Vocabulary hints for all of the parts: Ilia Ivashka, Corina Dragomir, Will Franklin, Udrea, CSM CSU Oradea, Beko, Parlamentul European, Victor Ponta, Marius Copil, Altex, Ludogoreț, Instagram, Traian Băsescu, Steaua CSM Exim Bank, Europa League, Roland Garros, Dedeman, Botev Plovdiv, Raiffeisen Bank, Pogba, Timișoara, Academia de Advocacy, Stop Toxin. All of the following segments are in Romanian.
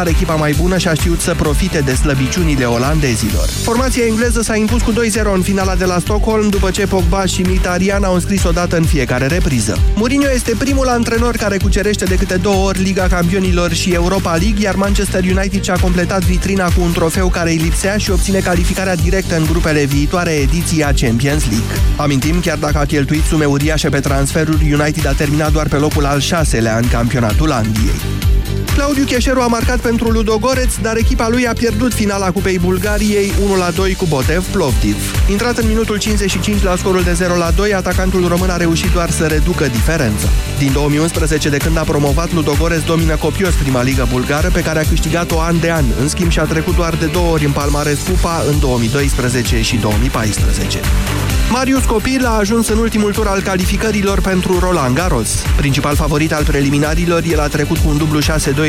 Are echipa mai bună și a știut să profite de slăbiciunile olandezilor. Formația engleză s-a impus cu 2-0 în finala de la Stockholm, după ce Pogba și Mkhitaryan au înscris o dată în fiecare repriză. Mourinho este primul antrenor care cucerește de câte două ori Liga Campionilor și Europa League, iar Manchester United și-a completat vitrina cu un trofeu care îi lipsea și obține calificarea directă în grupele viitoare ediții a Champions League. Amintim, chiar dacă a cheltuit sume uriașe pe transferuri, United a terminat doar pe locul al 6-lea în campionatul Angliei. Claudiu Cheșeru a marcat pentru Ludogoreț, dar echipa lui a pierdut finala Cupei Bulgariei 1-2 cu Botev Plovdiv. Intrat în minutul 55 la scorul de 0-2, atacantul român a reușit doar să reducă diferența. Din 2011, de când a promovat, Ludogoreț domină copios prima ligă bulgară, pe care a câștigat-o an de an. În schimb, și-a trecut doar de două ori în palmares cupa, în 2012 și 2014. Marius Copil a ajuns în ultimul tur al calificărilor pentru Roland Garros. Principal favorit al preliminarililor, el a trecut cu un dublu 6-2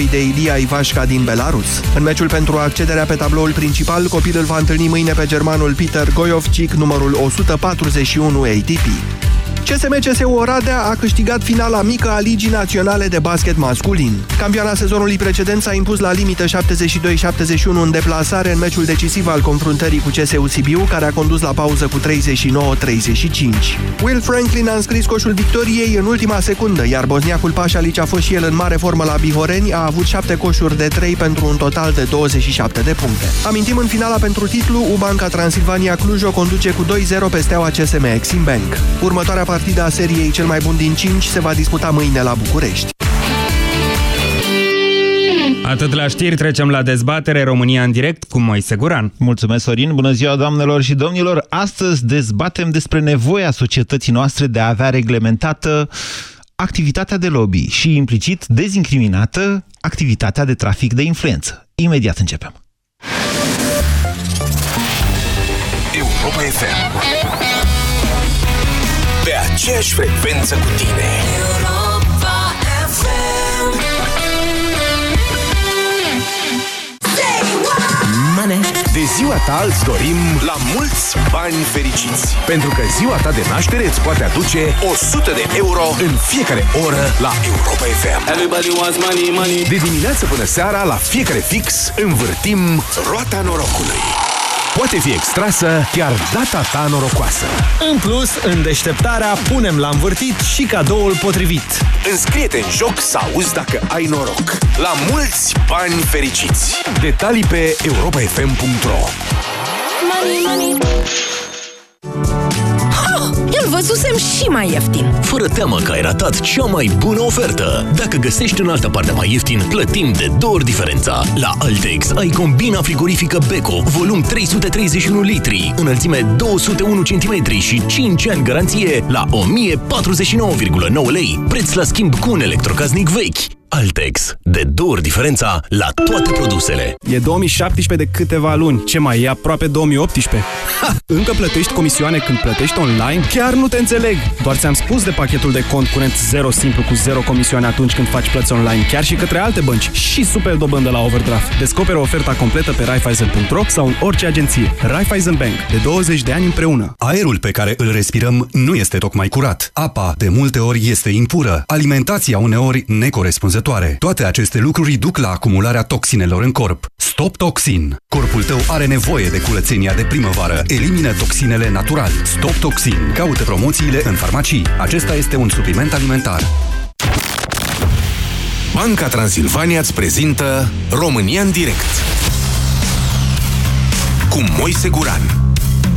de Ilia Ivashka din Belarus. În meciul pentru accederea pe tabloul principal, Copil îl va întâlni mâine pe germanul Peter Gojowczyk, numărul 141 ATP. CSM CSU Oradea a câștigat finala mică a Ligii Naționale de Basket Masculin. Campioana sezonului precedent s-a impus la limită 72-71 în deplasare în meciul decisiv al confruntării cu CSU Sibiu, care a condus la pauză cu 39-35. Will Franklin a înscris coșul victoriei în ultima secundă, iar bosniacul Pașalic a fost și el în mare formă la Bihoreni, a avut 7 coșuri de 3 pentru un total de 27 de puncte. Amintim, în finala pentru titlu, U Banca Transilvania Cluj o conduce cu 2-0 pe Steaua CSM Exim Bank. Următoarea partida a seriei Cel mai bun din 5 se va disputa mâine la București. Atât la știri, trecem la dezbatere România în direct cu Moise Guran. Mulțumesc, Sorin! Bună ziua, doamnelor și domnilor! Astăzi dezbatem despre nevoia societății noastre de a avea reglementată activitatea de lobby și implicit dezincriminată activitatea de trafic de influență. Imediat începem! Europa FM, pe aceeași frecvență cu tine. Europa FM. De ziua ta îți dorim la mulți bani fericiți, pentru că ziua ta de naștere îți poate aduce 100 de euro în fiecare oră la Europa FM. Money, money. De dimineață până seara, la fiecare fix, învârtim roata norocului. Poate fi extrasă chiar data ta norocoasă. În plus, în deșteptarea punem la învârtit și cadoul potrivit. Înscrie-te în joc să auzi dacă ai noroc. La mulți bani fericiți! Detalii pe europafm.ro. Îl văzusem și mai ieftin. Fără teamă că ai ratat cea mai bună ofertă. Dacă găsești în altă parte mai ieftin, plătim de două ori diferența. La Altex ai combina frigorifică Beko, volum 331 litri, înălțime 201 cm și 5 ani garanție la 1049,9 lei, preț la schimb cu un electrocasnic vechi. Altex. De două ori diferența la toate produsele. E 2017 de câteva luni. Ce mai e? Aproape 2018. Ha! Încă plătești comisioane când plătești online? Chiar nu te înțeleg! Doar ți-am spus de pachetul de cont curent 0 simplu cu 0 comisioane atunci când faci plăți online, chiar și către alte bănci. Și super dobândă la overdraft. Descoperă oferta completă pe Raiffeisen.ro sau în orice agenție. Raiffeisen Bank. De 20 de ani împreună. Aerul pe care îl respirăm nu este tocmai curat. Apa de multe ori este impură. Alimentația uneori necorespunzătoare. Toate aceste lucruri duc la acumularea toxinelor în corp. Stop Toxin. Corpul tău are nevoie de curățenia de primăvară. Elimină toxinele natural. Stop Toxin. Caută promoțiile în farmacii. Acesta este un supliment alimentar. Banca Transilvania îți prezintă România în direct cu Moise Guran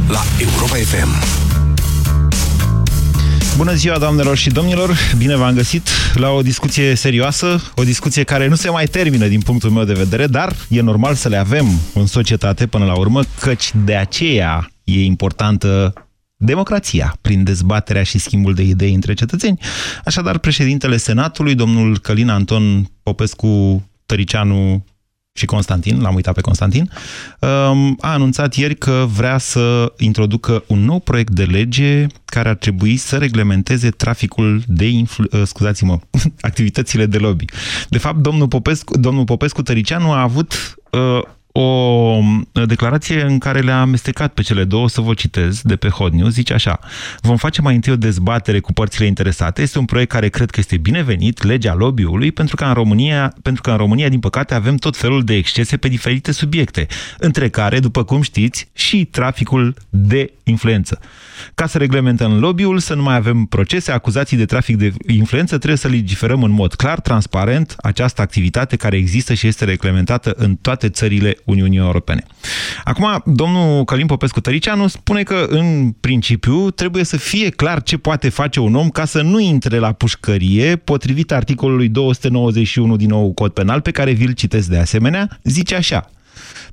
la Europa FM. Bună ziua, doamnelor și domnilor! Bine v-am găsit la o discuție serioasă, o discuție care nu se mai termină din punctul meu de vedere, dar e normal să le avem în societate până la urmă, căci de aceea e importantă democrația, prin dezbaterea și schimbul de idei între cetățeni. Așadar, președintele Senatului, domnul Călin Anton Popescu-Tăriceanu și Constantin, l-am uitat pe Constantin, a anunțat ieri că vrea să introducă un nou proiect de lege care ar trebui să reglementeze traficul de activitățile de lobby. De fapt, domnul Popescu-Tăriceanu a avut o declarație în care le-a amestecat pe cele două, să vă citez, de pe Hot News, zice așa: vom face mai întâi o dezbatere cu părțile interesate, este un proiect care cred că este binevenit, legea lobby-ului, pentru că în România, din păcate, avem tot felul de excese pe diferite subiecte, între care, după cum știți, și traficul de influență. Ca să reglementăm lobby-ul, să nu mai avem procese, acuzații de trafic de influență, trebuie să legiferăm în mod clar, transparent, această activitate care există și este reglementată în toate țările Uniunii Europene. Acum, domnul Călin Popescu-Tăriceanu spune că, în principiu, trebuie să fie clar ce poate face un om ca să nu intre la pușcărie, potrivit articolului 291 din nou Cod Penal, pe care vi-l citesc de asemenea, zice așa: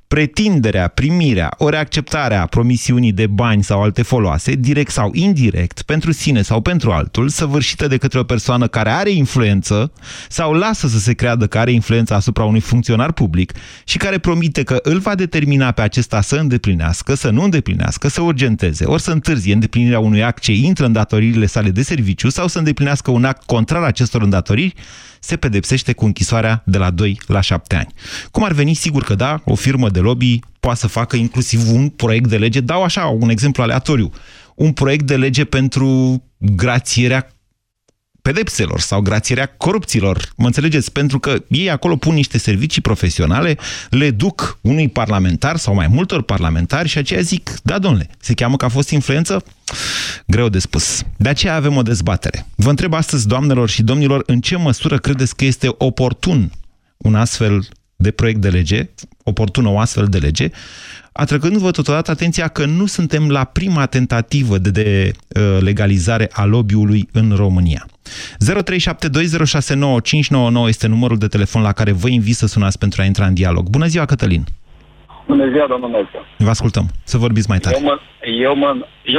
pretinderea, primirea, ori acceptarea promisiunii de bani sau alte foloase, direct sau indirect, pentru sine sau pentru altul, săvârșită de către o persoană care are influență sau lasă să se creadă că are influență asupra unui funcționar public și care promite că îl va determina pe acesta să îndeplinească, să nu îndeplinească, să urgenteze, ori să întârzie îndeplinirea unui act ce intră în datoriile sale de serviciu sau să îndeplinească un act contrar acestor îndatoriri, se pedepsește cu închisoarea de la 2 la 7 ani. Cum ar veni, sigur că da, o firmă de lobby poate să facă inclusiv un proiect de lege, dau așa un exemplu aleatoriu, un proiect de lege pentru grațierea pedepselor sau grațierea corupților, mă înțelegeți? Pentru că ei acolo pun niște servicii profesionale, le duc unui parlamentar sau mai multor parlamentari și aceia zic, da domnule, se cheamă că a fost influență? Greu de spus. De aceea avem o dezbatere. Vă întreb astăzi, doamnelor și domnilor, în ce măsură credeți că este oportun un astfel de proiect de lege, oportună o astfel de lege, atrăgându-vă totodată atenția că nu suntem la prima tentativă de legalizare a lobby-ului în România. 0372069599 este numărul de telefon la care vă invit să sunați pentru a intra în dialog. Bună ziua, Cătălin! Bună ziua, domnul Năstea! Vă ascultăm, să vorbiți mai tare.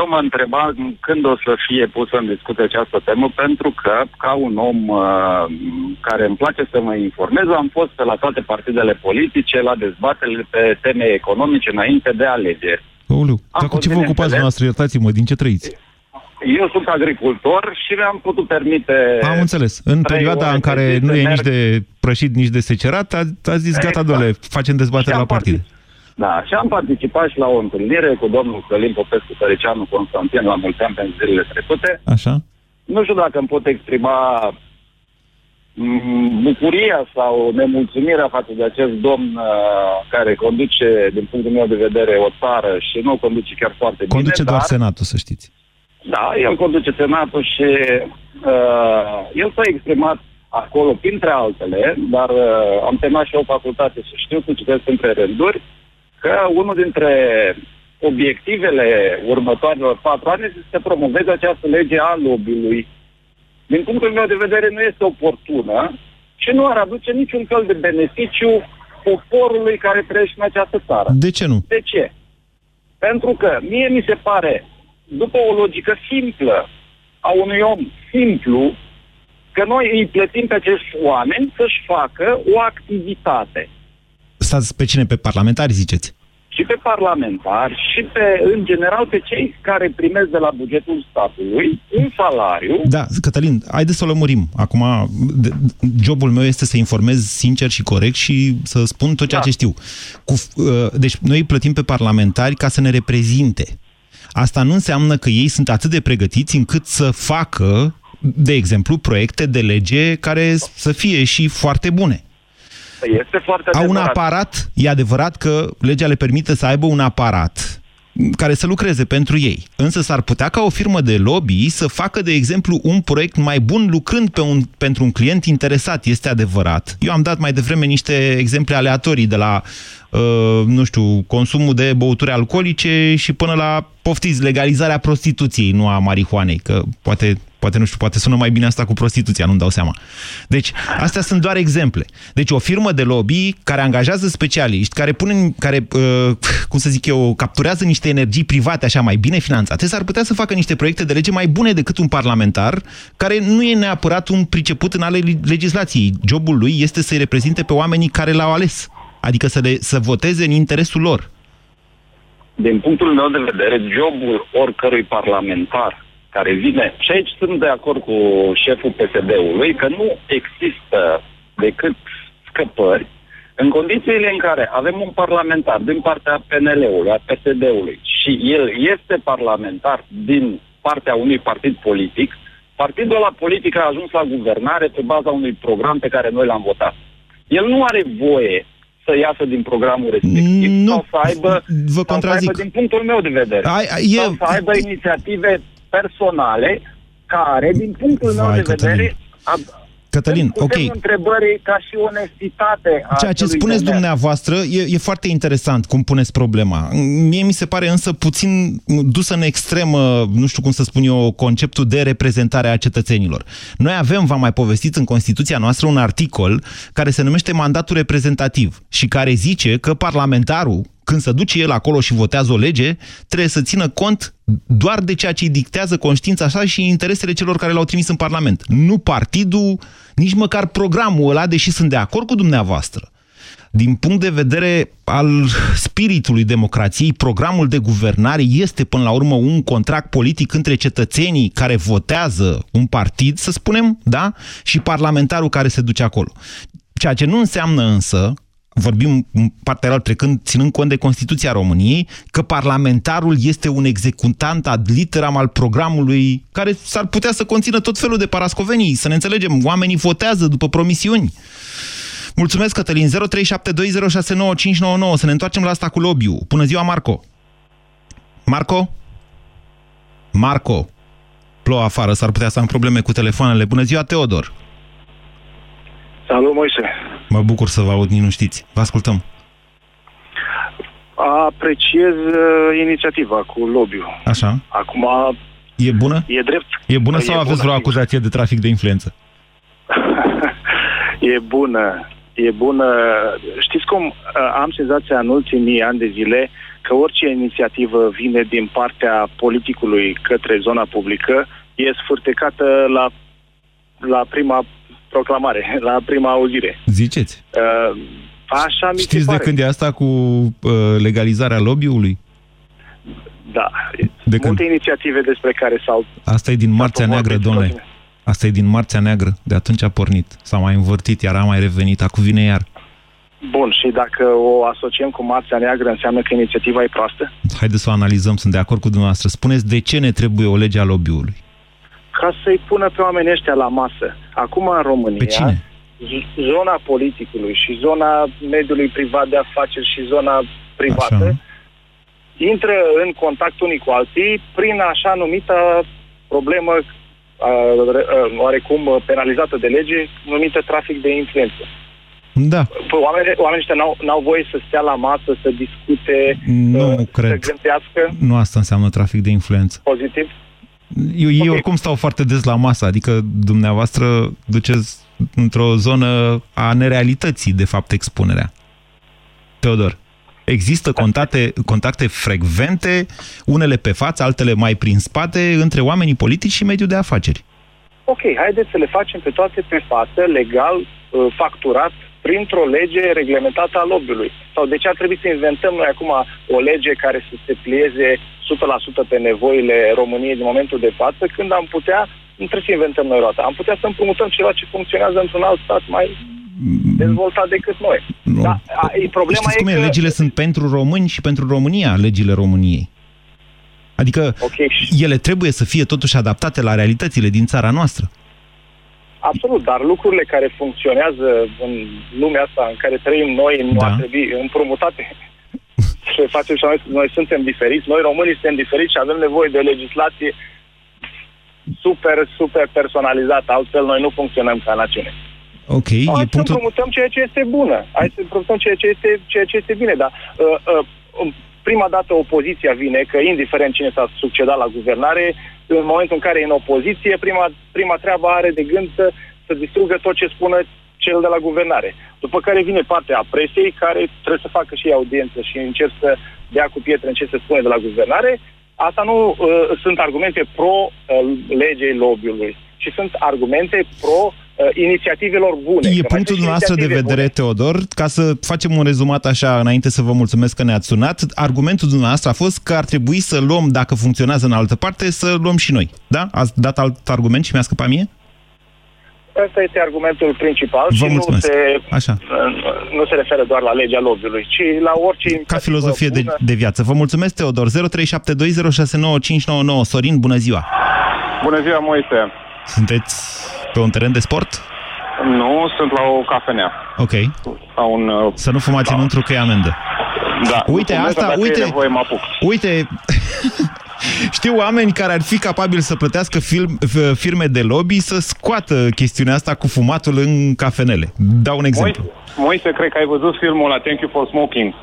Eu mă întrebam când o să fie pusă în discuție această temă, pentru că, ca un om care îmi place să mă informez, am fost la toate partidele politice, la dezbaterile pe teme economice, înainte de alegeri. Dar cu ce vă ocupați dumneavoastră, iertați-mă, din ce trăiți? Eu sunt agricultor și mi-am putut permite... Am înțeles. În perioada în care nu e nici de prășit, nici de secerat, ați zis, gata, doamne, facem dezbatere la partid. Da, și am participat și la o întâlnire cu domnul Călin Popescu-Tăriceanu Constantin la multe ani pe zilele trecute. Așa. Nu știu dacă îmi pot exprima bucuria sau nemulțumirea față de acest domn care conduce, din punctul meu de vedere, o țară și nu conduce chiar foarte bine. Conduce doar Senatul, să știți. Da, el conduce Senatul și el s-a exprimat acolo, printre altele, dar am terminat și eu facultate și știu să citesc între rânduri, că unul dintre obiectivele următoarelor 4 ani este să promoveze această lege a lobby-ului. Din punctul meu de vedere, nu este oportună și nu ar aduce niciun fel de beneficiu poporului care trăiește în această țară. De ce nu? De ce? Pentru că mie mi se pare, după o logică simplă a unui om simplu, că noi îi plătim pe acești oameni să-și facă o activitate. Stați pe cine? Pe parlamentari, ziceți? Și pe parlamentari și pe, în general, pe cei care primesc de la bugetul statului un salariu. Da, Cătălin, haideți să o lămurim. Acum, jobul meu este să informez sincer și corect și să spun tot ceea ce știu. Deci, noi plătim pe parlamentari ca să ne reprezinte. Asta nu înseamnă că ei sunt atât de pregătiți încât să facă, de exemplu, proiecte de lege care să fie și foarte bune. Este foarte adevărat. Au un aparat, e adevărat că legea le permite să aibă un aparat care să lucreze pentru ei. Însă s-ar putea ca o firmă de lobby să facă, de exemplu, un proiect mai bun lucrând pentru un client interesat. Este adevărat. Eu am dat mai devreme niște exemple aleatorii de la, nu știu, consumul de băuturi alcoolice și până la, poftiți, legalizarea prostituției, nu a marihuanei, că poate, nu știu, poate sună mai bine asta cu prostituția, nu-mi dau seama. Deci, astea sunt doar exemple. Deci, o firmă de lobby care angajează specialiști, care capturează niște energii private așa mai bine finanțate, s-ar putea să facă niște proiecte de lege mai bune decât un parlamentar care nu e neapărat un priceput în ale legislației. Jobul lui este să-i reprezinte pe oamenii care l-au ales, adică să voteze în interesul lor. Din punctul meu de vedere, jobul oricărui parlamentar care vine, și aici sunt de acord cu șeful PSD-ului, că nu există decât scăpări În condițiile în care avem un parlamentar din partea PNL-ului, a PSD-ului, și el este parlamentar din partea unui partid politic, partidul ăla politic a ajuns la guvernare pe baza unui program pe care noi l-am votat. El nu are voie să iasă din programul respectiv, nu, sau să aibă, vă contrazic, din punctul meu de vedere, sau să aibă inițiative personale care, din punctul meu de vedere... Cătălin, ok. Întrebări ca și onestitate. Ceea ce spuneți dumneavoastră e foarte interesant cum puneți problema. Mie mi se pare însă puțin dusă în extremă, nu știu cum să spun eu, conceptul de reprezentare a cetățenilor. Noi avem, v-am mai povestit, în Constituția noastră un articol care se numește mandatul reprezentativ și care zice că parlamentarul, când se duce el acolo și votează o lege, trebuie să țină cont doar de ceea ce îi dictează conștiința sa și interesele celor care l-au trimis în Parlament. Nu partidul, nici măcar programul ăla, deși sunt de acord cu dumneavoastră. Din punct de vedere al spiritului democrației, programul de guvernare este până la urmă un contract politic între cetățenii care votează un partid, să spunem, da, și parlamentarul care se duce acolo. Ceea ce nu înseamnă însă, vorbim în partea lor trecând, ținând cont de Constituția României, că parlamentarul este un executant ad literam al programului care s-ar putea să conțină tot felul de parascovenii. Să ne înțelegem, oamenii votează după promisiuni. Mulțumesc, Cătălin. 0372069599. Să ne întoarcem la asta cu lobby-ul. Bună ziua, Marco! Marco? Marco? Plouă afară, s-ar putea să am probleme cu telefoanele. Bună ziua, Teodor! Salut, Moise! Mă bucur să vă aud, nu știți. Vă ascultăm. Apreciez inițiativa cu lobby-ul. Așa. Acum... E bună? E drept. E bună sau aveți vreo acuzație de trafic de influență? E bună. E bună. Știți cum? Am senzația în ultimii ani de zile că orice inițiativă vine din partea politicului către zona publică e sfârtecată la prima proclamare, la prima auzire. Ziceți? Așa mi se pare. Știți de când e asta cu legalizarea lobby-ului? Da. De multe când? Inițiative despre care s-au... Asta e din Marțea Neagră, domnule. Asta e din Marțea Neagră. De atunci a pornit. S-a mai învârtit, iar a mai revenit. Acum vine iar. Bun, și dacă o asociem cu Marțea Neagră, înseamnă că inițiativa e proastă? Haideți să o analizăm. Sunt de acord cu dumneavoastră. Spuneți de ce ne trebuie o lege a lobby-ului? Ca să-i pună pe oamenii ăștia la masă. Acum în România, zona politicului și zona mediului privat de afaceri și zona privată intră în contact unii cu alții prin așa numită problemă oarecum penalizată de lege, numită trafic de influență. Da. Oamenii ăștia n-au voie să stea la masă, să discute, să gândească. Nu asta înseamnă trafic de influență. Pozitiv? Eu oricum stau foarte des la masă, adică dumneavoastră duceți într-o zonă a nerealității, de fapt, expunerea. Teodor, există contacte frecvente, unele pe față, altele mai prin spate, între oamenii politici și mediul de afaceri. Ok, haideți să le facem pe toate pe față, legal, facturat, printr-o lege reglementată a lobby-ului. Sau de ce ar trebui să inventăm noi acum o lege care să se plieze 100% pe nevoile României din momentul de față, când am putea, nu trebuie să inventăm noi roata, am putea să împrumutăm ceva ce funcționează într-un alt stat mai dezvoltat decât noi. No. Dar problema e că... Legile sunt pentru români și pentru România, legile României. Adică ele trebuie să fie totuși adaptate la realitățile din țara noastră. Absolut, dar lucrurile care funcționează în lumea asta în care trăim noi nu ar trebui împrumutate. Se face și noi suntem diferiți, noi românii suntem diferiți și avem nevoie de o legislație super personalizată, altfel noi nu funcționăm ca națiune. Ok, hai să împrumutăm ceea ce este bună, hai să împrumutăm ceea ce este bine, dar prima dată opoziția vine, că indiferent cine s-a succedat la guvernare, în momentul în care e în opoziție, prima treabă are de gând să distrugă tot ce spune cel de la guvernare. După care vine partea presiei, care trebuie să facă și ei audiență și încep să dea cu pietre în ce se spune de la guvernare. Asta nu sunt argumente pro-legei lobby-ului, ci sunt argumente pro inițiativelor bune. E punctul noastră de vedere, bune. Teodor, ca să facem un rezumat așa, înainte să vă mulțumesc că ne-ați sunat, argumentul dumneavoastră a fost că ar trebui să luăm, dacă funcționează în altă parte, să luăm și noi. Da? Ați dat alt argument și mi-a scăpat mie? Asta este argumentul principal. Vă mulțumesc. Nu se referă doar la legea lobby-ului, ci la orice... Ca filozofie de viață. Vă mulțumesc, Teodor. 0372069599. Sorin, bună ziua! Bună ziua, Moise! Sunteți pe un teren de sport? Nu, sunt la o cafenea. Ok. Sau un... Să nu fumați înăuntru, că e amendă. Da. Uite, asta, uite... Nevoie, uite... Știu oameni care ar fi capabili să plătească firme de lobby să scoată chestiunea asta cu fumatul în cafenele. Dau un exemplu. Moise, cred că ai văzut filmul la Thank You for Smoking.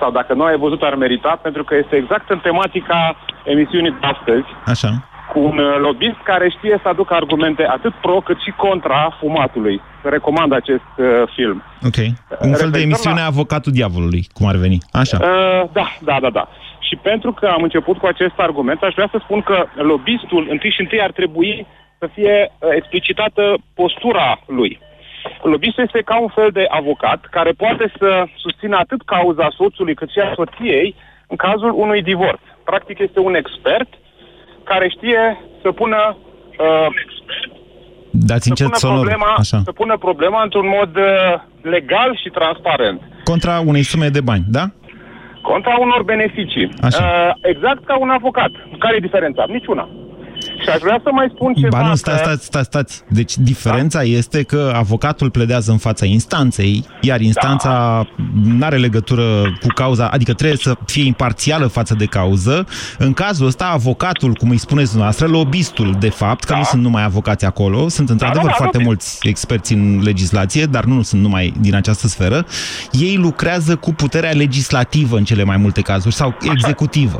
Sau dacă nu ai văzut, ar merita, pentru că este exact în tematica emisiunii de astăzi. Așa. Cu un lobbyist care știe să aducă argumente atât pro cât și contra fumatului. Recomand acest film. Ok. Un fel de emisiune Avocatul Diavolului, cum ar veni. Așa. Da. Și pentru că am început cu acest argument, aș vrea să spun că lobbyistul, întâi și întâi, ar trebui să fie explicitată postura lui. Lobbyistul este ca un fel de avocat care poate să susțină atât cauza soțului cât și a soției în cazul unui divorț. Practic este un expert care știe să pună, problema într-un mod legal și transparent. Contra unei sume de bani, da? Contra unor beneficii. Exact ca un avocat. Care e diferența? Niciuna. Și aș vrea să mai spun ceva... Ba nu, stați. Deci diferența este că avocatul pledează în fața instanței, iar instanța n-are legătură cu cauza, adică trebuie să fie imparțială față de cauză. În cazul ăsta, avocatul, cum îi spuneți dumneavoastră, lobbyistul, de fapt, că nu sunt numai avocați acolo, sunt într-adevăr foarte mulți experți în legislație, dar nu sunt numai din această sferă, ei lucrează cu puterea legislativă în cele mai multe cazuri, sau executivă.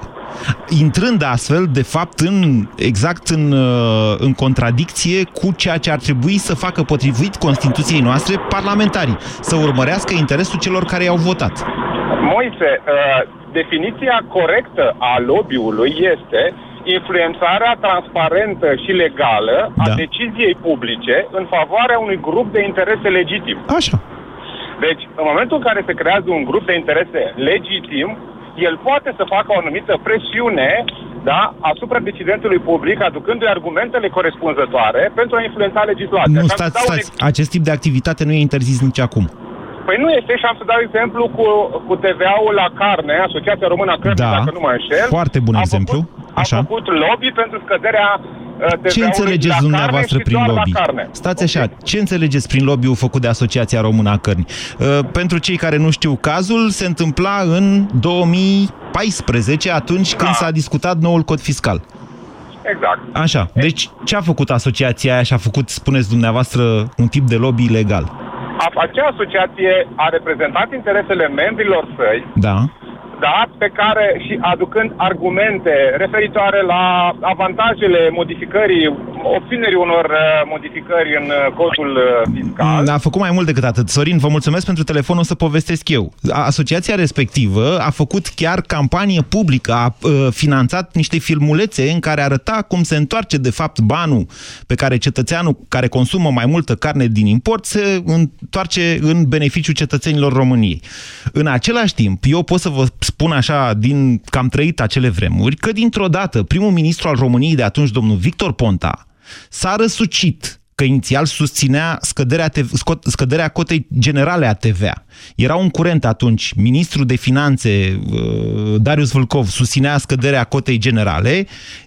Intrând astfel, de fapt, în contradicție cu ceea ce ar trebui să facă, potrivit Constituției noastre, parlamentarii, să urmărească interesul celor care i-au votat. Moise, definiția corectă a lobby-ului este influențarea transparentă și legală a deciziei publice în favoarea unui grup de interese legitim. Așa. Deci, în momentul în care se creează un grup de interese legitim, el poate să facă o anumită presiune, da, asupra decidentului public, aducându-i argumentele corespunzătoare pentru a influența legislația. Nu, stați. Acest tip de activitate nu e interzis nici acum. Păi nu este, și am să dau exemplu cu TVA-ul la carne, Asociația Română a Cărnii, dacă nu mă înșel. Foarte bun exemplu. A făcut lobby pentru scăderea TVA-ului. Ce înțelegeți dumneavoastră prin lobby? Stați așa, ce înțelegeți prin lobby-ul făcut de Asociația Română a Cărnii? Pentru cei care nu știu cazul, se întâmpla în 2014, atunci când s-a discutat noul cod fiscal. Exact. Așa, deci ce a făcut asociația aia și a făcut, spuneți dumneavoastră, un tip de lobby ilegal? Acea asociație a reprezentat interesele membrilor săi, pe care, și aducând argumente referitoare la avantajele modificării, obținerii unor modificări în codul fiscal. A făcut mai mult decât atât. Sorin, vă mulțumesc pentru telefon, o să povestesc eu. Asociația respectivă a făcut chiar campanie publică, a finanțat niște filmulețe în care arăta cum se întoarce de fapt banul pe care cetățeanul care consumă mai multă carne din import se întoarce în beneficiul cetățenilor României. În același timp, eu pot să vă spun așa, că am trăit acele vremuri, că dintr-o dată primul ministru al României de atunci, domnul Victor Ponta, s-a răsucit că inițial susținea scăderea cotei generale a TVA. Era un curent atunci, ministrul de Finanțe, Darius Vâlcov, susținea scăderea cotei generale,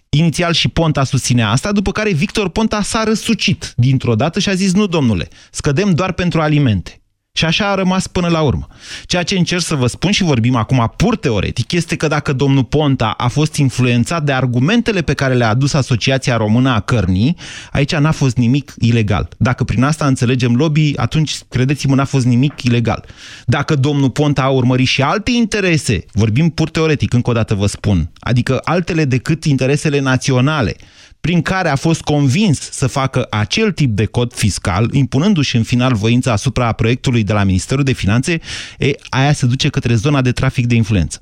inițial și Ponta susținea asta, după care Victor Ponta s-a răsucit dintr-o dată și a zis, nu domnule, scădem doar pentru alimente. Și așa a rămas până la urmă. Ceea ce încerc să vă spun și vorbim acum pur teoretic este că dacă domnul Ponta a fost influențat de argumentele pe care le-a adus Asociația Română a Cărnii, aici n-a fost nimic ilegal. Dacă prin asta înțelegem lobby, atunci, credeți-mă, n-a fost nimic ilegal. Dacă domnul Ponta a urmărit și alte interese, vorbim pur teoretic, încă o dată vă spun, adică altele decât interesele naționale, prin care a fost convins să facă acel tip de cod fiscal, impunându-și în final voința asupra proiectului de la Ministerul de Finanțe, aia se duce către zona de trafic de influență.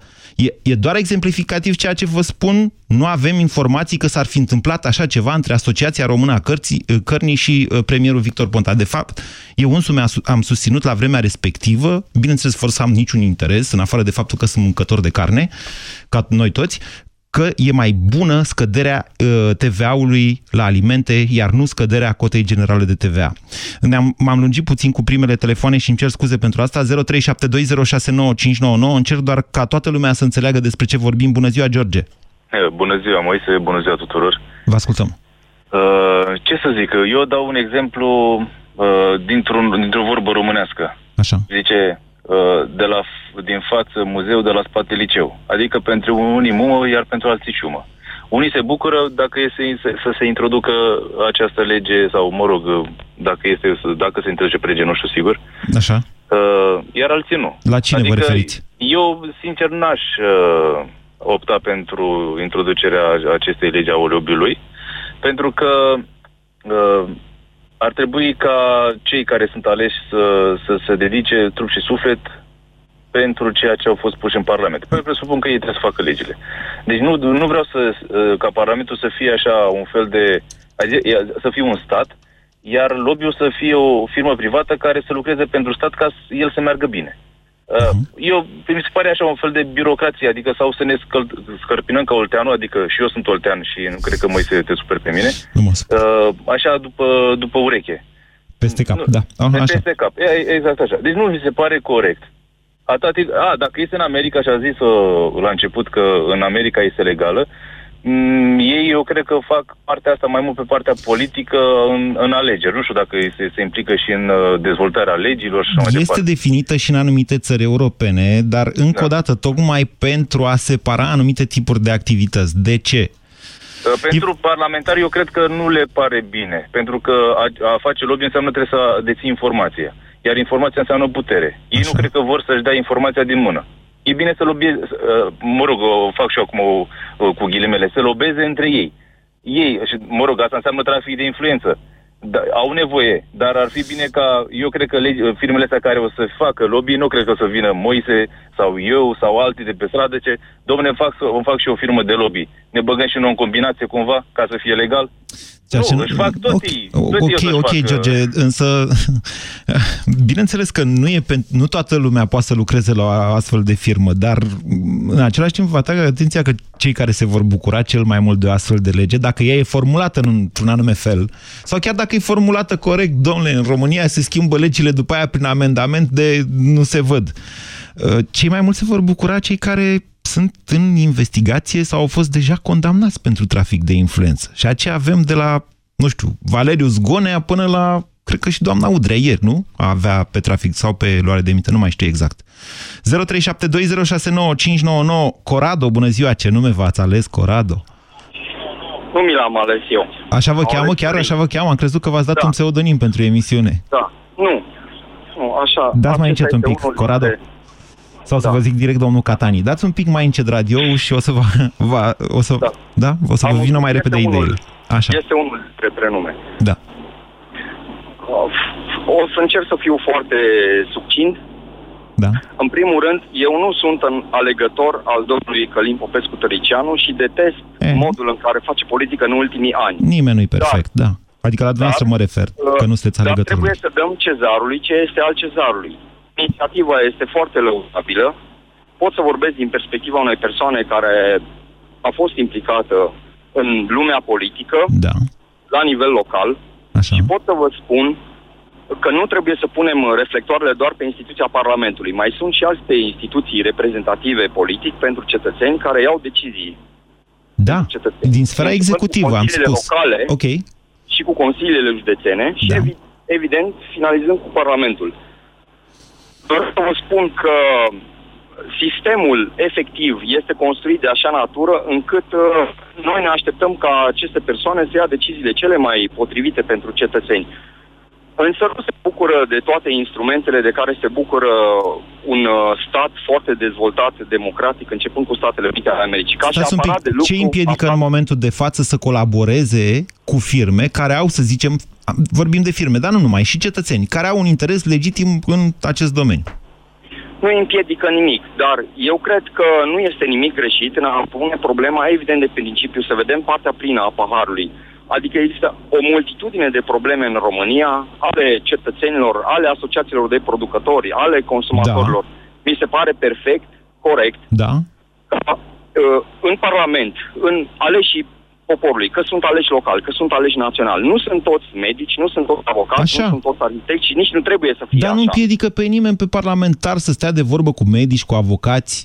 E doar exemplificativ ceea ce vă spun, nu avem informații că s-ar fi întâmplat așa ceva între Asociația Română a Cărnii și premierul Victor Ponta. De fapt, eu însumi am susținut la vremea respectivă, bineînțeles fără să am niciun interes, în afară de faptul că sunt mâncător de carne, ca noi toți, că e mai bună scăderea TVA-ului la alimente, iar nu scăderea cotei generale de TVA. M-am lungit puțin cu primele telefoane și îmi cer scuze pentru asta. 0372069599. Încerc doar ca toată lumea să înțeleagă despre ce vorbim. Bună ziua, George! Bună ziua, Moise! Bună ziua tuturor! Vă ascultăm! Ce să zic? Eu dau un exemplu dintr-o vorbă românească. Așa. Zice... din față muzeu, de la spate liceu. Adică pentru unii mumă, iar pentru alții ciumă. Unii se bucură dacă este să se introducă această lege sau, mă rog, dacă se introduce pe lege, nu știu sigur. Așa. Iar alții nu. La cine adică vă referiți? Eu, sincer, n-aș opta pentru introducerea acestei legi a oleobiului, pentru că ar trebui ca cei care sunt aleși să se dedice trup și suflet pentru ceea ce au fost puși în Parlament. Pentru că presupun că ei trebuie să facă legile. Deci nu vreau ca Parlamentul să fie așa un fel de... să fie un stat, iar lobby-ul să fie o firmă privată care să lucreze pentru stat ca el să meargă bine. Eu, mi se pare așa un fel de birocrație, adică sau să ne scărpinăm ca olteanul, adică și eu sunt oltean și nu cred că Moise te super pe mine, așa după ureche. Peste cap, da. Peste cap, exact așa. Deci nu mi se pare corect. Dacă este în America, și a zis la început că în America este legală, ei, eu cred că fac partea asta mai mult pe partea politică în alegeri. Nu știu dacă se implică și în dezvoltarea legilor și așa mai departe. Este definită și în anumite țări europene, dar încă o dată, tocmai pentru a separa anumite tipuri de activități. De ce? Pentru parlamentari eu cred că nu le pare bine, pentru că a face lobby înseamnă trebuie să deții informația, iar informația înseamnă putere. Ei așa. Nu cred că vor să-și dea informația din mână. E bine să lobeze, mă rog, o fac și eu acum cu ghilimele, să lobeze între ei. Ei, și mă rog, asta înseamnă trafic de influență. Au nevoie, dar ar fi bine ca, eu cred că firmele astea care o să facă lobby, nu cred că o să vină Moise sau eu sau alții de pe stradă, ce dom'le, îmi fac și o firmă de lobby. Ne băgăm și noi în combinație cumva, ca să fie legal? Nu, își fac toții. Ok, George, însă bineînțeles că nu toată lumea poate să lucreze la o astfel de firmă, dar în același timp vă atrag atenția că cei care se vor bucura cel mai mult de o astfel de lege, dacă ea e formulată într-un anume fel, sau chiar dacă e formulată corect, domnule, în România se schimbă legile după aia prin amendament de nu se văd. Cei mai mulți se vor bucura cei care sunt în investigație sau au fost deja condamnați pentru trafic de influență. Și aceea avem de la, nu știu, Valeriu Zgonea până la, cred că și doamna Udrea ieri, nu? Avea pe trafic sau pe luare de mită, nu mai știu exact. 0372069599. Corado, bună ziua, ce nume v-ați ales, Corado? Nu mi l-am ales eu. Așa vă cheamă? Chiar așa vă cheamă? Am crezut că v-ați dat un pseudonim pentru emisiune. Da, nu așa. Dați mai încet un pic, Corado. Sau să vă zic direct domnul Catani. Dați un pic mai încet radio și o să vă vină mai repede ideile. Așa. Este unul dintre prenume. Da. O să încerc să fiu foarte succint. Da. În primul rând, eu nu sunt un alegător al domnului Călin Popescu-Tăriceanu și detest modul în care face politică în ultimii ani. Nimeni nu-i perfect, da. Adică la dumneavoastră mă refer, că nu sunteți alegătorul. Dar trebuie să dăm cezarului ce este al cezarului. Inițiativa este foarte lăudabilă. Pot să vorbesc din perspectiva unei persoane care a fost implicată în lumea politică, la nivel local. Așa. Și pot să vă spun că nu trebuie să punem reflectoarele doar pe instituția Parlamentului. Mai sunt și alte instituții reprezentative politic pentru cetățeni care iau decizii. Da, din sfera executivă, am spus. Locale, okay. Și cu consiliile județene și, evident, finalizând cu Parlamentul. Vreau să vă spun că sistemul efectiv este construit de așa natură încât noi ne așteptăm ca aceste persoane să ia deciziile cele mai potrivite pentru cetățeni. Însă nu se bucură de toate instrumentele de care se bucură un stat foarte dezvoltat democratic, începând cu Statele Unite ale Americii. Ce împiedică în momentul de față să colaboreze cu firme care au, să zicem, vorbim de firme, dar nu numai, și cetățeni, care au un interes legitim în acest domeniu? Nu împiedică nimic, dar eu cred că nu este nimic greșit în a pune problema, evident, de principiu, să vedem partea plină a paharului. Adică există o multitudine de probleme în România, ale cetățenilor, ale asociațiilor de producători, ale consumatorilor. Mi se pare perfect, corect, ca în Parlament, în aleșii poporului, că sunt aleși locali, că sunt aleși naționali. Nu sunt toți medici, nu sunt toți avocați, așa, nu sunt toți arhitecți și nici nu trebuie să fie. Dar nu împiedică pe nimeni pe parlamentar să stea de vorbă cu medici, cu avocați?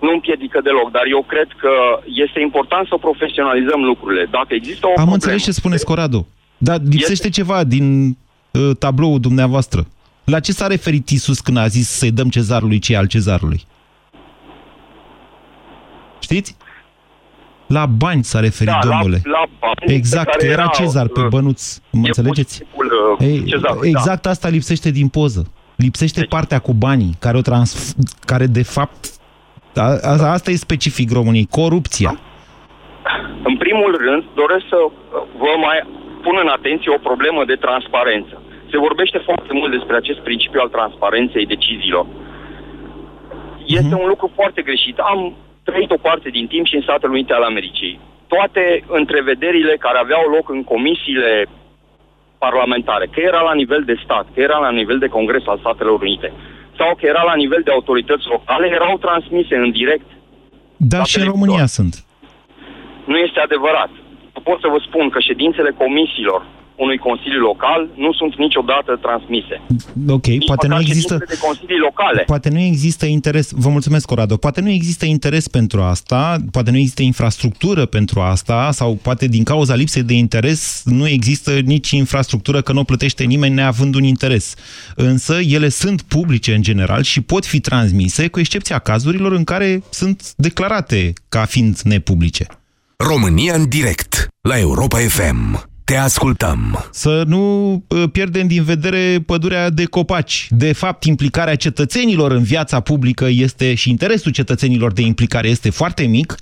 Nu împiedică deloc, dar eu cred că este important să profesionalizăm lucrurile. Dacă există o problemă... Am înțeles ce spuneți, Coradu. Dar lipsește ceva din tabloul dumneavoastră. La ce s-a referit Iisus când a zis să-i dăm cezarului ce e al cezarului? Știți? La bani s-a referit, da, domnule. La bani, exact, era Cezar pe bănuț. Mă înțelegeți? Exact, da. Asta lipsește din poză. Lipsește partea cu banii, care de fapt... Asta e specific României, corupția. În primul rând, doresc să vă mai pun în atenție o problemă de transparență. Se vorbește foarte mult despre acest principiu al transparenței deciziilor. Este un lucru foarte greșit. Am trăit o parte din timp și în Statele Unite ale Americii. Toate întrevederile care aveau loc în comisiile parlamentare, că era la nivel de stat, că era la nivel de Congres al Statelor Unite, sau că era la nivel de autorități locale, erau transmise în direct. Dar și în România sunt. Nu este adevărat. Pot să vă spun că ședințele comisiilor unui consiliu local nu sunt niciodată transmise. Ok, poate nu există... de consilii locale. Poate nu există interes... Vă mulțumesc, Corado. Poate nu există interes pentru asta, poate nu există infrastructură pentru asta, sau poate din cauza lipsei de interes nu există nici infrastructură, că nu o plătește nimeni neavând un interes. Însă ele sunt publice în general și pot fi transmise, cu excepția cazurilor în care sunt declarate ca fiind nepublice. România în direct, la Europa FM. Te ascultăm. Să nu pierdem din vedere pădurea de copaci. De fapt, implicarea cetățenilor în viața publică este, și interesul cetățenilor de implicare este foarte mic,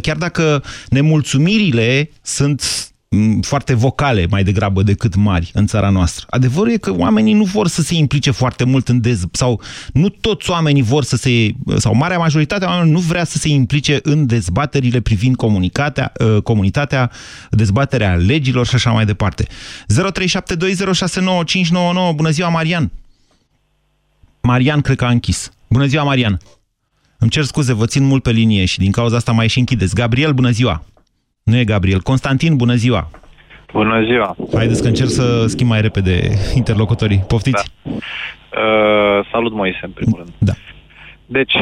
chiar dacă nemulțumirile sunt foarte vocale mai degrabă decât mari în țara noastră. Adevărul e că oamenii nu vor să se implice foarte mult în sau nu toți oamenii vor să se, sau marea majoritate a oamenilor nu vrea să se implice în dezbaterile privind comunitatea, dezbaterea legilor și așa mai departe. 0372069599. Bună ziua, Marian! Marian cred că a închis. Bună ziua, Marian! Îmi cer scuze, vă țin mult pe linie și din cauza asta mai și închideți. Gabriel, bună ziua! Nu e Gabriel. Constantin, bună ziua! Bună ziua! Haideți că încerc să schimb mai repede interlocutorii. Poftiți! Da. Salut, Moise, în primul rând. Da. Deci,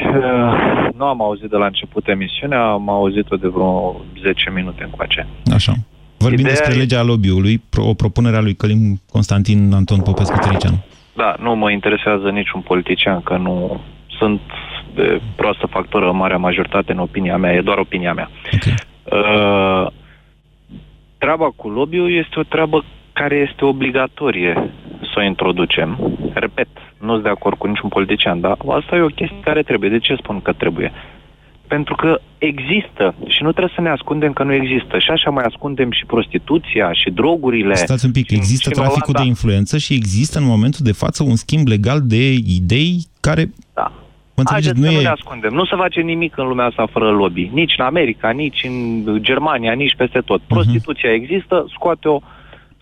nu am auzit de la început emisiunea, am auzit-o de vreo 10 minute încoace. Așa. Vorbim despre legea lobby-ului, o propunere a lui Călin Constantin Anton Popescu-Tăriceanu. Da, nu mă interesează niciun politician, că nu sunt de proastă factură în marea majoritate, în opinia mea, e doar opinia mea. Okay. Treaba cu lobby-ul este o treabă care este obligatorie să o introducem. Repet, nu sunt de acord cu niciun politician, dar asta e o chestie care trebuie. De ce spun că trebuie? Pentru că există și nu trebuie să ne ascundem că nu există. Și așa mai ascundem și prostituția și drogurile. Stați un pic, există traficul de influență și există în momentul de față un schimb legal de idei care... Da. Haideți să nu ne ascundem. Nu se face nimic în lumea asta fără lobby. Nici în America, nici în Germania, nici peste tot. Prostituția există,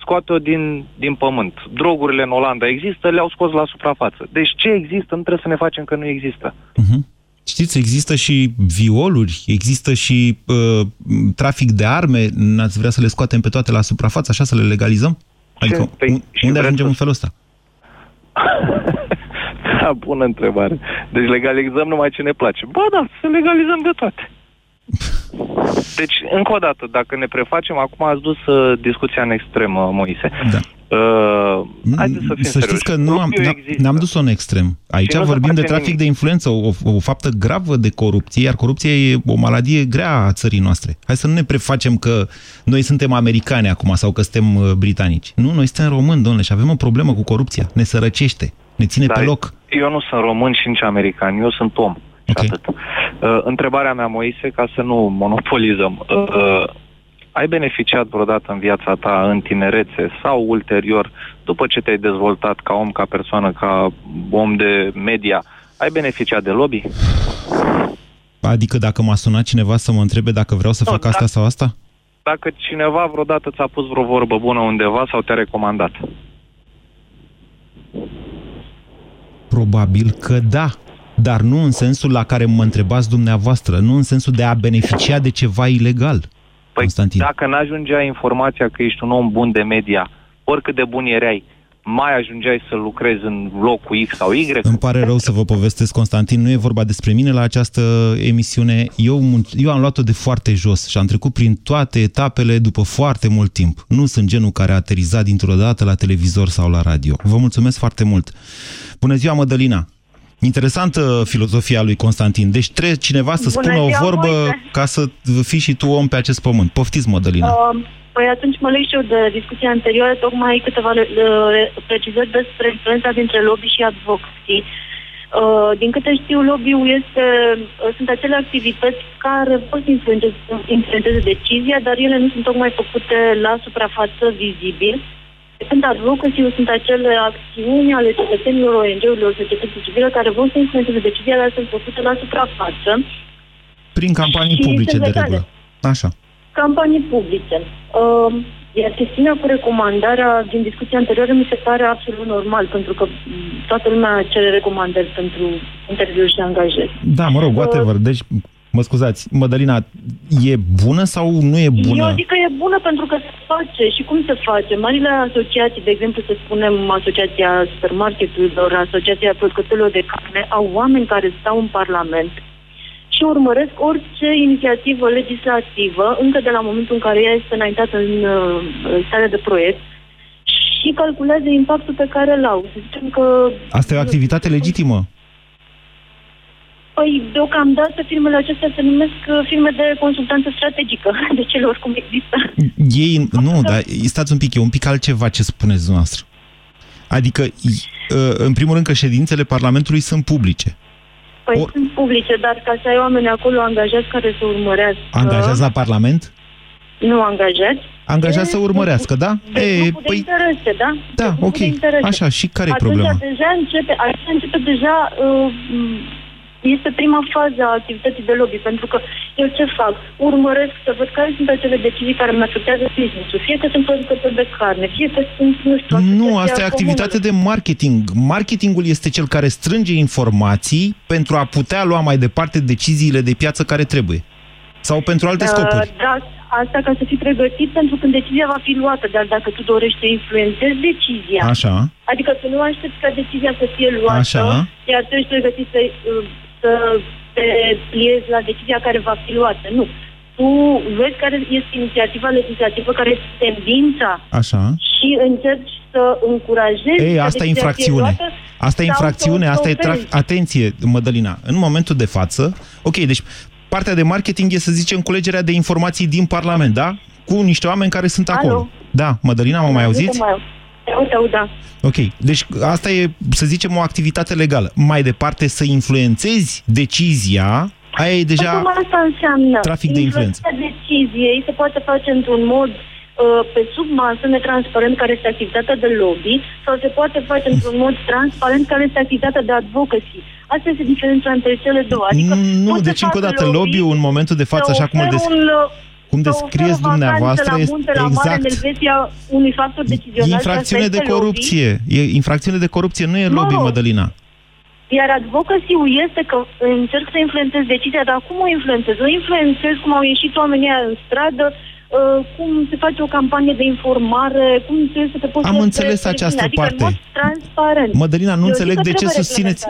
scoate-o din pământ. Drogurile în Olanda există, le-au scos la suprafață. Deci ce există, nu trebuie să ne facem că nu există. Știți, există și violuri, există și trafic de arme. N-ați vrea să le scoatem pe toate la suprafață, așa să le legalizăm? Adică, unde ajungem în felul ăsta? Da, bună întrebare. Deci legalizăm numai ce ne place. Ba da, să legalizăm de toate. Deci, încă o dată, dacă ne prefacem, acum ați dus discuția în extremă, Moise. Da. Haideți să fim serioși. Să știți că nu n-am dus-o în extrem. Aici vorbim de trafic de influență, o faptă gravă de corupție, iar corupția e o maladie grea a țării noastre. Hai să nu ne prefacem că noi suntem americani acum sau că suntem britanici. Nu, noi suntem români, domnule, și avem o problemă cu corupția. Ne sărăcește. Ne ține pe loc. Eu nu sunt român și nici american, eu sunt om. Okay. Și atât. Întrebarea mea, Moise, ca să nu monopolizăm. Ai beneficiat vreodată în viața ta, în tinerețe sau ulterior, după ce te-ai dezvoltat ca om, ca persoană, ca om de media, ai beneficiat de lobby? Adică dacă m-a sunat cineva să mă întrebe dacă vreau să fac asta sau asta? Dacă cineva vreodată ți-a pus vreo vorbă bună undeva sau te-a recomandat? Probabil că da. dar nu în sensul la care mă întrebați dumneavoastră, nu în sensul de a beneficia de ceva ilegal. Păi, Constantin, dacă n-ajungea informația că ești un om bun de media, oricât de bun erai, mai ajungeai să lucrezi în locul X sau Y? Îmi pare rău să vă povestesc, Constantin, nu e vorba despre mine la această emisiune. Eu am luat-o de foarte jos și am trecut prin toate etapele după foarte mult timp. Nu sunt genul care a aterizat dintr-o dată la televizor sau la radio. Vă mulțumesc foarte mult. Bună ziua, Mădălina! Interesantă filozofia lui Constantin. Deci trebuie cineva să spună o vorbă, Moise, ca să fii și tu om pe acest pământ. Poftiți, Mădălina! Păi atunci mă leg și eu de discuția anterioară, tocmai câteva precizări despre diferența dintre lobby și advocacy. Din câte știu, lobby-ul este, sunt acele activități care pot influențeze decizia, dar ele nu sunt tocmai făcute la suprafață vizibil. Când advocacy sunt acele acțiuni ale cetățenilor, ONG-urilor, societății civile, care vor să influențeze decizia, dar sunt făcute la suprafață. Prin campanii publice, de regulă. Așa. Campanii publice. Iar chestiunea cu recomandarea din discuția anterioară mi se pare absolut normal, pentru că toată lumea cere recomandări pentru interviuri și angajări. Da, mă rog, whatever. Deci, mă scuzați, Mădălina, e bună sau nu e bună? Eu zic că e bună pentru că se face. Și cum se face? Marile asociații, de exemplu, să spunem Asociația Supermarketurilor, Asociația Producătorilor de Carne, au oameni care stau în Parlament și urmăresc orice inițiativă legislativă, încă de la momentul în care ea este înaintată în starea de proiect, și calculează impactul pe care îl au. Să zicem că... Asta e o activitate legitimă? Păi, deocamdată, firmele acestea se numesc firme de consultanță strategică, de cele oricum există. Ei, nu, dar stați un pic, e un pic altceva ce spuneți dumneavoastră. Adică, în primul rând că ședințele Parlamentului sunt publice. Păi sunt publice, dar ca să ai oameni acolo angajați care să urmărească... Angajați la Parlament? Nu angajați. Angajați să urmărească, da? De interese, da? Da, ok. Așa, și care-i problema? Atunci deja este prima fază a activității de lobby, pentru că eu ce fac? Urmăresc să văd care sunt acele decizii care mă afectează business-ul. Fie că sunt producător de carne, fie că sunt, nu știu... Nu, asta e activitate de marketing. Marketingul este cel care strânge informații pentru a putea lua mai departe deciziile de piață care trebuie. Sau pentru alte scopuri. Da, asta ca să fii pregătit pentru când decizia va fi luată, dar dacă tu dorești să influențezi decizia, așa, adică să nu aștepți ca decizia să fie luată, așa, iar tu ești pregătit să te pliezi la decizia care va fi luată. Nu. Tu vezi care este inițiativa legislativă, care este tendința, așa, și încerci să încurajezi... Ei, asta e infracțiune. Luată, asta e infracțiune, asta e... Atenție, Mădălina, în momentul de față... Ok, deci partea de marketing e, să zicem, culegerea de informații din Parlament, da? Cu niște oameni care sunt acolo. Alo. Da, Mădălina, mă mai auziți? Te aud, da. Ok, deci asta e, să zicem, o activitate legală. Mai departe, să influențezi decizia, aia e deja trafic de influență. Influența deciziei se poate face într-un mod pe sub masă, netransparent, care este activitatea de lobby, sau se poate face într-un mod transparent, care este activitatea de advocacy. Asta este diferența între cele două. Adică nu, deci încă o dată, lobby-ul în momentul de față, așa cum descrieți dumneavoastră, este exact infracțiune de corupție. E infracțiune de corupție, nu e lobby, Mădălina. Iar advocacy-ul este că încerc să influențez decizia, dar cum o influențez? O influențez cum au ieșit oamenii aia în stradă, cum se face o campanie de informare, cum trebuie să te poți... Am înțeles această parte. Adică, transparent. Mădălina, nu înțeleg de ce susțineți...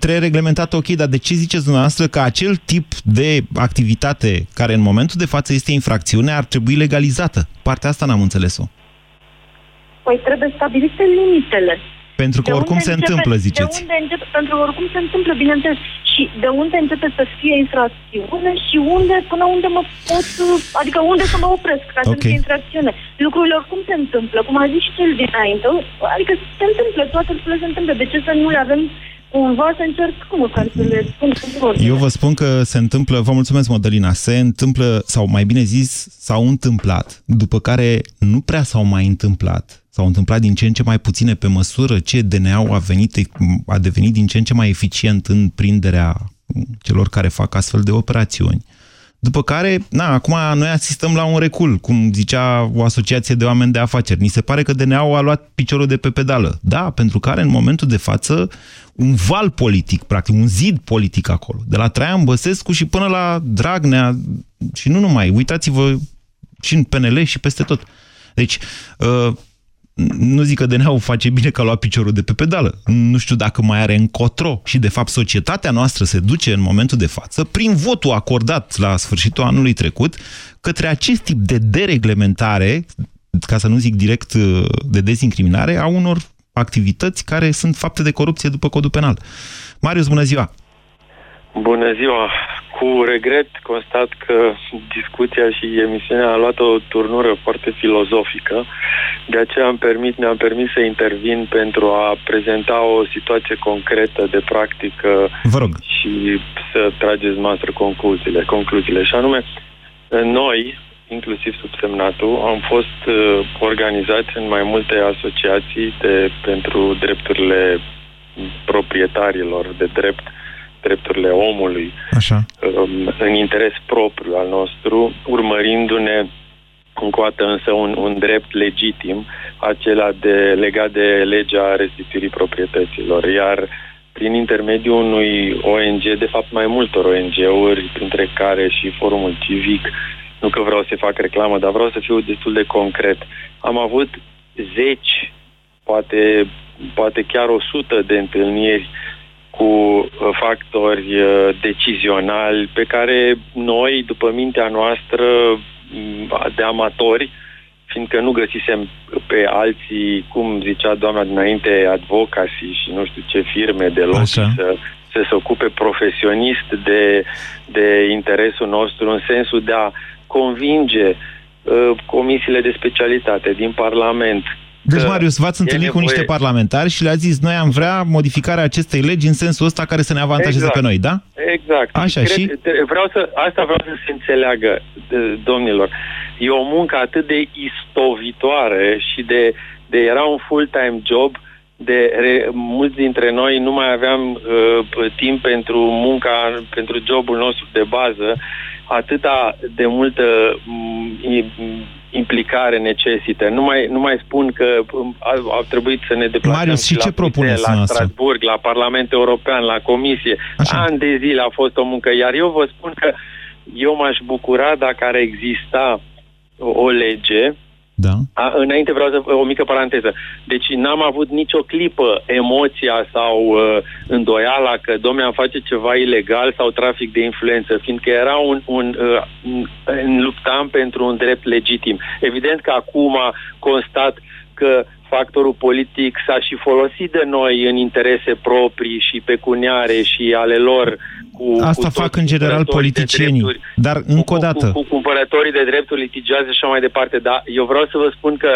Trebuie reglementată, ok, dar de ce ziceți dumneavoastră că acel tip de activitate care în momentul de față este infracțiune ar trebui legalizată? Partea asta n-am înțeles-o. Păi trebuie stabilite limitele. Pentru că oricum se întâmplă, ziceți. Pentru că oricum se întâmplă, bineînțeles. Și de unde începe să fie infracțiune și unde, până unde mă pot... Adică unde să mă opresc ca să nu fie infracțiune. Lucrurile oricum se întâmplă, cum a zis și cel dinainte. Adică se întâmplă, toate lucrurile se întâmplă. De ce să nu le avem cumva să încercăm, ca să le spun? Eu vă spun că se întâmplă... Vă mulțumesc, Mădălina. Se întâmplă, sau mai bine zis, s-au întâmplat, după care nu prea s-au mai întâmplat. S-au întâmplat din ce în ce mai puține pe măsură ce DNA-ul a devenit din ce în ce mai eficient în prinderea celor care fac astfel de operațiuni. După care, acum noi asistăm la un recul, cum zicea o asociație de oameni de afaceri. Ni se pare că DNA-ul a luat piciorul de pe pedală. Da, pentru că are în momentul de față un val politic, practic, un zid politic acolo. De la Traian Băsescu și până la Dragnea și nu numai. Uitați-vă și în PNL și peste tot. Deci, nu zic că DNA-ul face bine că a luat piciorul de pe pedală. Nu știu dacă mai are încotro. Și, de fapt, societatea noastră se duce în momentul de față, prin votul acordat la sfârșitul anului trecut, către acest tip de dereglementare, ca să nu zic direct de dezincriminare, a unor activități care sunt fapte de corupție după codul penal. Marius, bună ziua! Bună ziua! Cu regret constat că discuția și emisiunea a luat o turnură foarte filozofică. De aceea ne-am permis să intervin pentru a prezenta o situație concretă de practică și să trageți noastră concluziile. Și anume, noi, inclusiv subsemnatul, am fost organizați în mai multe asociații pentru drepturile proprietarilor de drepturile omului. Așa. În interes propriu al nostru, urmărindu-ne încoată însă un drept legitim, acela legat de legea restituirii proprietăților. Iar prin intermediul unui ONG, de fapt mai multor ONG-uri, printre care și Forumul Civic, nu că vreau să fac reclamă, dar vreau să fiu destul de concret. Am avut 10, poate chiar 100 de întâlniri cu factori decizionali pe care noi, după mintea noastră de amatori, fiindcă nu găsisem pe alții, cum zicea doamna dinainte, advocacy și nu știu ce firme de lobby să se ocupe profesionist de interesul nostru în sensul de a convinge comisiile de specialitate din Parlament. Deci, Marius, v-ați întâlnit cu niște parlamentari și le-ați zis, noi am vrea modificarea acestei legi în sensul ăsta care să ne avantajeze pe noi, da? Exact. Așa, și? Asta vreau să se înțeleagă, domnilor. E o muncă atât de istovitoare și era un full-time job, mulți dintre noi nu mai aveam timp pentru munca, pentru jobul nostru de bază, atâta de multă implicare necesită. Nu mai spun că au trebuit să ne deplasăm, Marius, și ce propuneți la Strasburg, la Parlamentul European, la Comisie. Așa. An de zile a fost o muncă, iar eu vă spun că eu m-aș bucura dacă ar exista o lege. Da. Înainte vreau să o mică paranteză. Deci n-am avut nicio clipă emoția sau îndoiala că, domnule, am face ceva ilegal sau trafic de influență, fiindcă era luptam pentru un drept legitim. Evident că acum constat că factorul politic s-a și folosit de noi în interese proprii și pecuniare și ale lor. Asta fac în general politicienii, dar încă o dată. Cu cumpărătorii de drepturi litigioase și așa mai departe. Dar eu vreau să vă spun că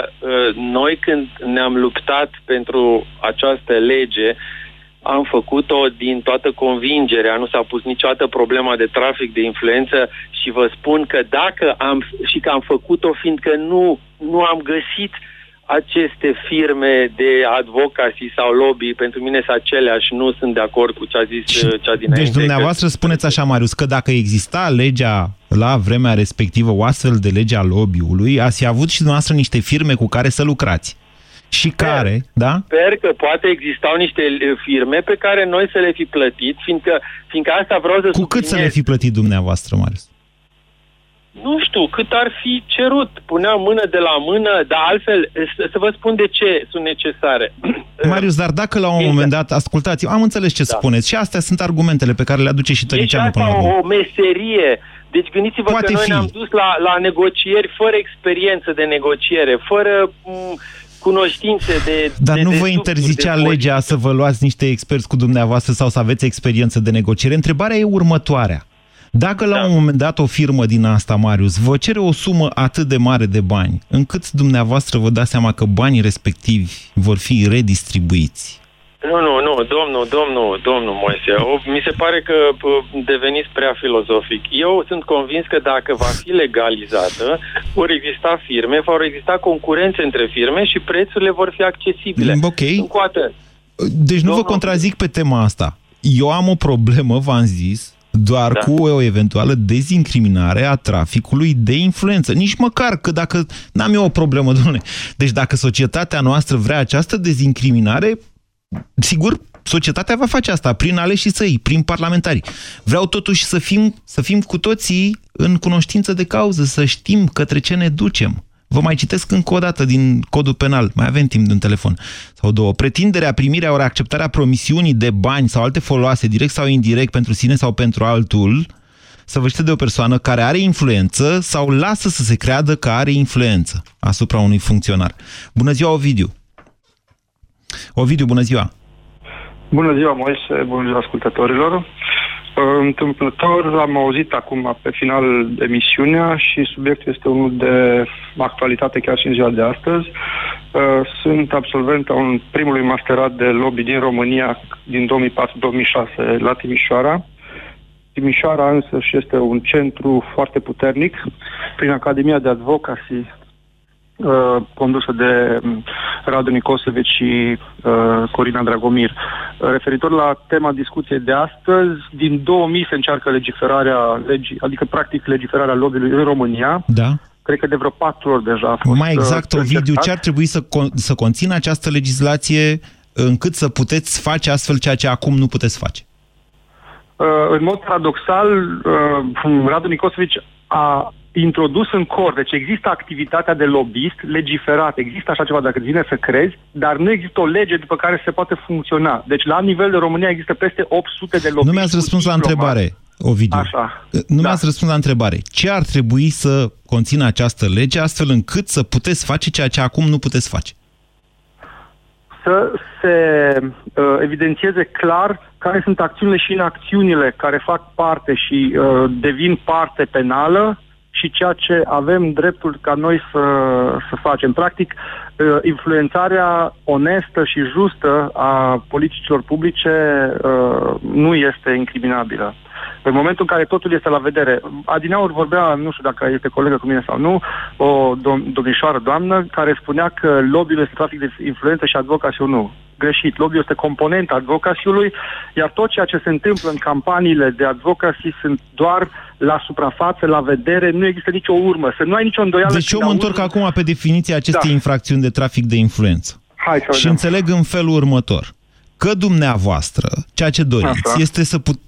noi, când ne-am luptat pentru această lege, am făcut-o din toată convingerea, nu s-a pus niciodată problema de trafic de influență și vă spun că am făcut-o fiindcă nu am găsit aceste firme de advocacy sau lobby, pentru mine sunt aceleași, nu sunt de acord cu ce a zis cea dinainte. Deci dumneavoastră spuneți așa, Marius, că dacă exista legea la vremea respectivă, o astfel de lege a lobby-ului, ați avut și dumneavoastră niște firme cu care să lucrați. Sper că poate existau niște firme pe care noi să le fi plătit, fiindcă asta vreau să spun. Cu cât să le fi plătit dumneavoastră, Marius? Nu știu, cât ar fi cerut. Puneam mână de la mână, dar altfel, să vă spun de ce sunt necesare. Marius, dar dacă la un moment dat, ascultați, am înțeles ce spuneți și astea sunt argumentele pe care le aduce și Tăriceanu până la urmă. O meserie. Deci gândiți-vă că noi ne-am dus la negocieri fără experiență de negociere, fără cunoștințe de... Dar nu vă interzicea legea să vă luați niște experți cu dumneavoastră sau să aveți experiență de negociere? Întrebarea e următoarea. Dacă la un moment dat o firmă din asta, Marius, vă cere o sumă atât de mare de bani, încât dumneavoastră vă dați seama că banii respectivi vor fi redistribuiți? Nu, domnul Moise, mi se pare că deveniți prea filozofic. Eu sunt convins că dacă va fi legalizată, vor exista firme, vor exista concurențe între firme și prețurile vor fi accesibile. Ok. Deci nu vă contrazic pe tema asta. Eu am o problemă, v-am zis, doar cu o eventuală dezincriminare a traficului de influență. Nici măcar că dacă... N-am eu o problemă, domnule. Deci dacă societatea noastră vrea această dezincriminare, sigur, societatea va face asta prin aleșii săi, prin parlamentari. Vreau totuși să fim cu toții în cunoștință de cauză, să știm către ce ne ducem. Vă mai citesc încă o dată din codul penal, mai avem timp de un telefon sau două. Pretinderea, primirea ori acceptarea promisiunii de bani sau alte foloase, direct sau indirect, pentru sine sau pentru altul, săvârșită de o persoană care are influență sau lasă să se creadă că are influență asupra unui funcționar. Bună ziua, Ovidiu! Ovidiu, bună ziua! Bună ziua, Moise, bună ziua ascultătorilor! Întâmplător, am auzit acum pe final emisiunea și subiectul este unul de actualitate chiar și în ziua de astăzi. Sunt absolvent al primului masterat de lobby din România din 2004-2006 la Timișoara. Timișoara însă și este un centru foarte puternic prin Academia de Advocacy condusă de Radu Nicosevici și Corina Dragomir. Referitor la tema discuției de astăzi, din 2000 se încearcă legiferarea, adică practic legiferarea lobby-ului în România. Da. Cred că de vreo 4 ori deja a fost. Mai exact, Ovidiu, ce ar trebui să conțină această legislație încât să puteți face astfel ceea ce acum nu puteți face? În mod paradoxal, Radu Nicosevici a introdus în cor. Deci există activitatea de lobbyist legiferat. Există așa ceva, dacă îți vine să crezi, dar nu există o lege după care se poate funcționa. Deci la nivel de România există peste 800 de lobbyiști. Nu mi-ați răspuns la întrebare, Ovidiu. Așa. Nu mi-ați răspuns la întrebare. Ce ar trebui să conțină această lege astfel încât să puteți face ceea ce acum nu puteți face? Să se evidențieze clar care sunt acțiunile și inacțiunile care fac parte și devin parte penală și ceea ce avem dreptul ca noi să facem. Practic, influențarea onestă și justă a politicilor publice nu este incriminabilă. În momentul în care totul este la vedere, adineauri vorbea, nu știu dacă este colegă cu mine sau nu, o doamnă, care spunea că lobby-ul este trafic de influență și advocacy-ul nu. Greșit. Lobby-ul este componenta advocacy-ului, iar tot ceea ce se întâmplă în campaniile de advocacy sunt doar la suprafață, la vedere, nu există nicio urmă, să nu ai nicio îndoială. Deci eu mă întorc acum pe definiția acestei infracțiuni de trafic de influență. Și înțeleg în felul următor că dumneavoastră, ceea ce doriți, este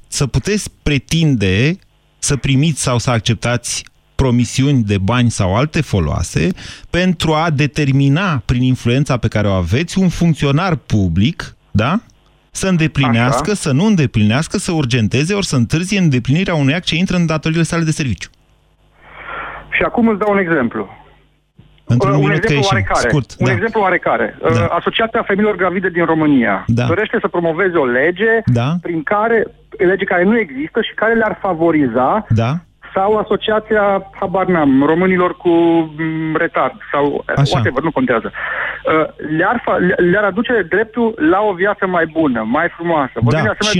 să puteți pretinde să primiți sau să acceptați promisiuni de bani sau alte foloase pentru a determina, prin influența pe care o aveți, un funcționar public, da? Să îndeplinească, să nu îndeplinească, să urgenteze ori să întârzie îndeplinirea unui act ce intră în datoriile sale de serviciu. Și acum îți dau un exemplu. Un exemplu oarecare. Da. Asociația Femeilor Gravide din România dorește să promoveze o lege prin care, lege care nu există și care le-ar favoriza, sau asociația, habar n-am, românilor cu retard sau whatever, nu contează. Le-ar aduce dreptul la o viață mai bună, mai frumoasă. Și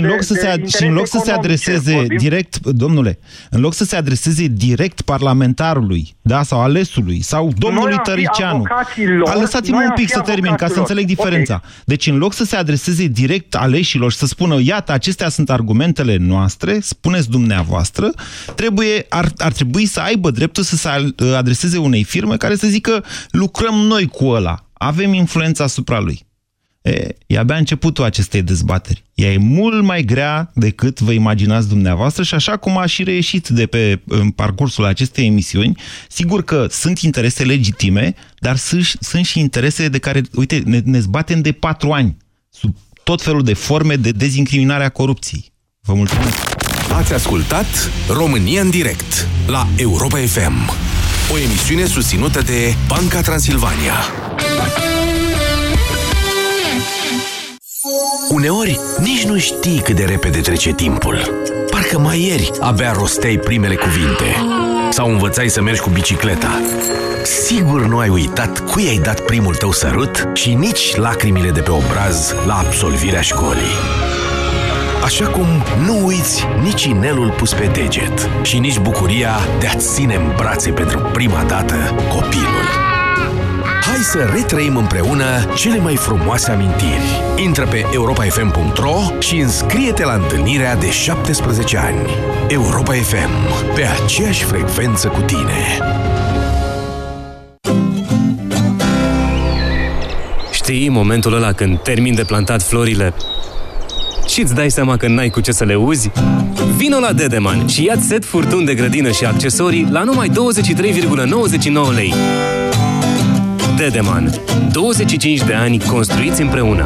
în loc să se adreseze direct, domnule, în loc să se adreseze direct parlamentarului, sau alesului, sau domnului Tăriceanu. Lăsați-mă un pic să termin, ca să înțeleg diferența. Okay. Deci în loc să se adreseze direct aleșilor și să spună, iată, acestea sunt argumentele noastre, spuneți dumneavoastră, ar trebui să aibă dreptul să se adreseze unei firme care să zică lucrăm noi cu ăla, avem influența asupra lui. E abia începutul acestei dezbateri. Ea e mult mai grea decât vă imaginați dumneavoastră și așa cum a și reieșit de pe în parcursul acestei emisiuni, sigur că sunt interese legitime, dar sunt și interese de care, uite, ne zbatem de 4 ani sub tot felul de forme de dezincriminare a corupției. Vă mulțumesc! Ați ascultat România în direct la Europa FM, o emisiune susținută de Banca Transilvania. Uneori, nici nu știi cât de repede trece timpul. Parcă mai ieri abia rosteai primele cuvinte sau învățai să mergi cu bicicleta. Sigur nu ai uitat cui ai dat primul tău sărut și nici lacrimile de pe obraz la absolvirea școlii. Așa cum nu uiți nici inelul pus pe deget și nici bucuria de a ține în brațe pentru prima dată copilul. Hai să retrăim împreună cele mai frumoase amintiri. Intră pe europafm.ro și înscrie-te la întâlnirea de 17 ani. Europa FM, pe aceeași frecvență cu tine. Știi momentul ăla când termin de plantat florile și îți dai seama că n-ai cu ce să le uzi? Vino la Dedeman și ia-ți set furtun de grădină și accesorii la numai 23,99 lei. Dedeman. 25 de ani construiți împreună.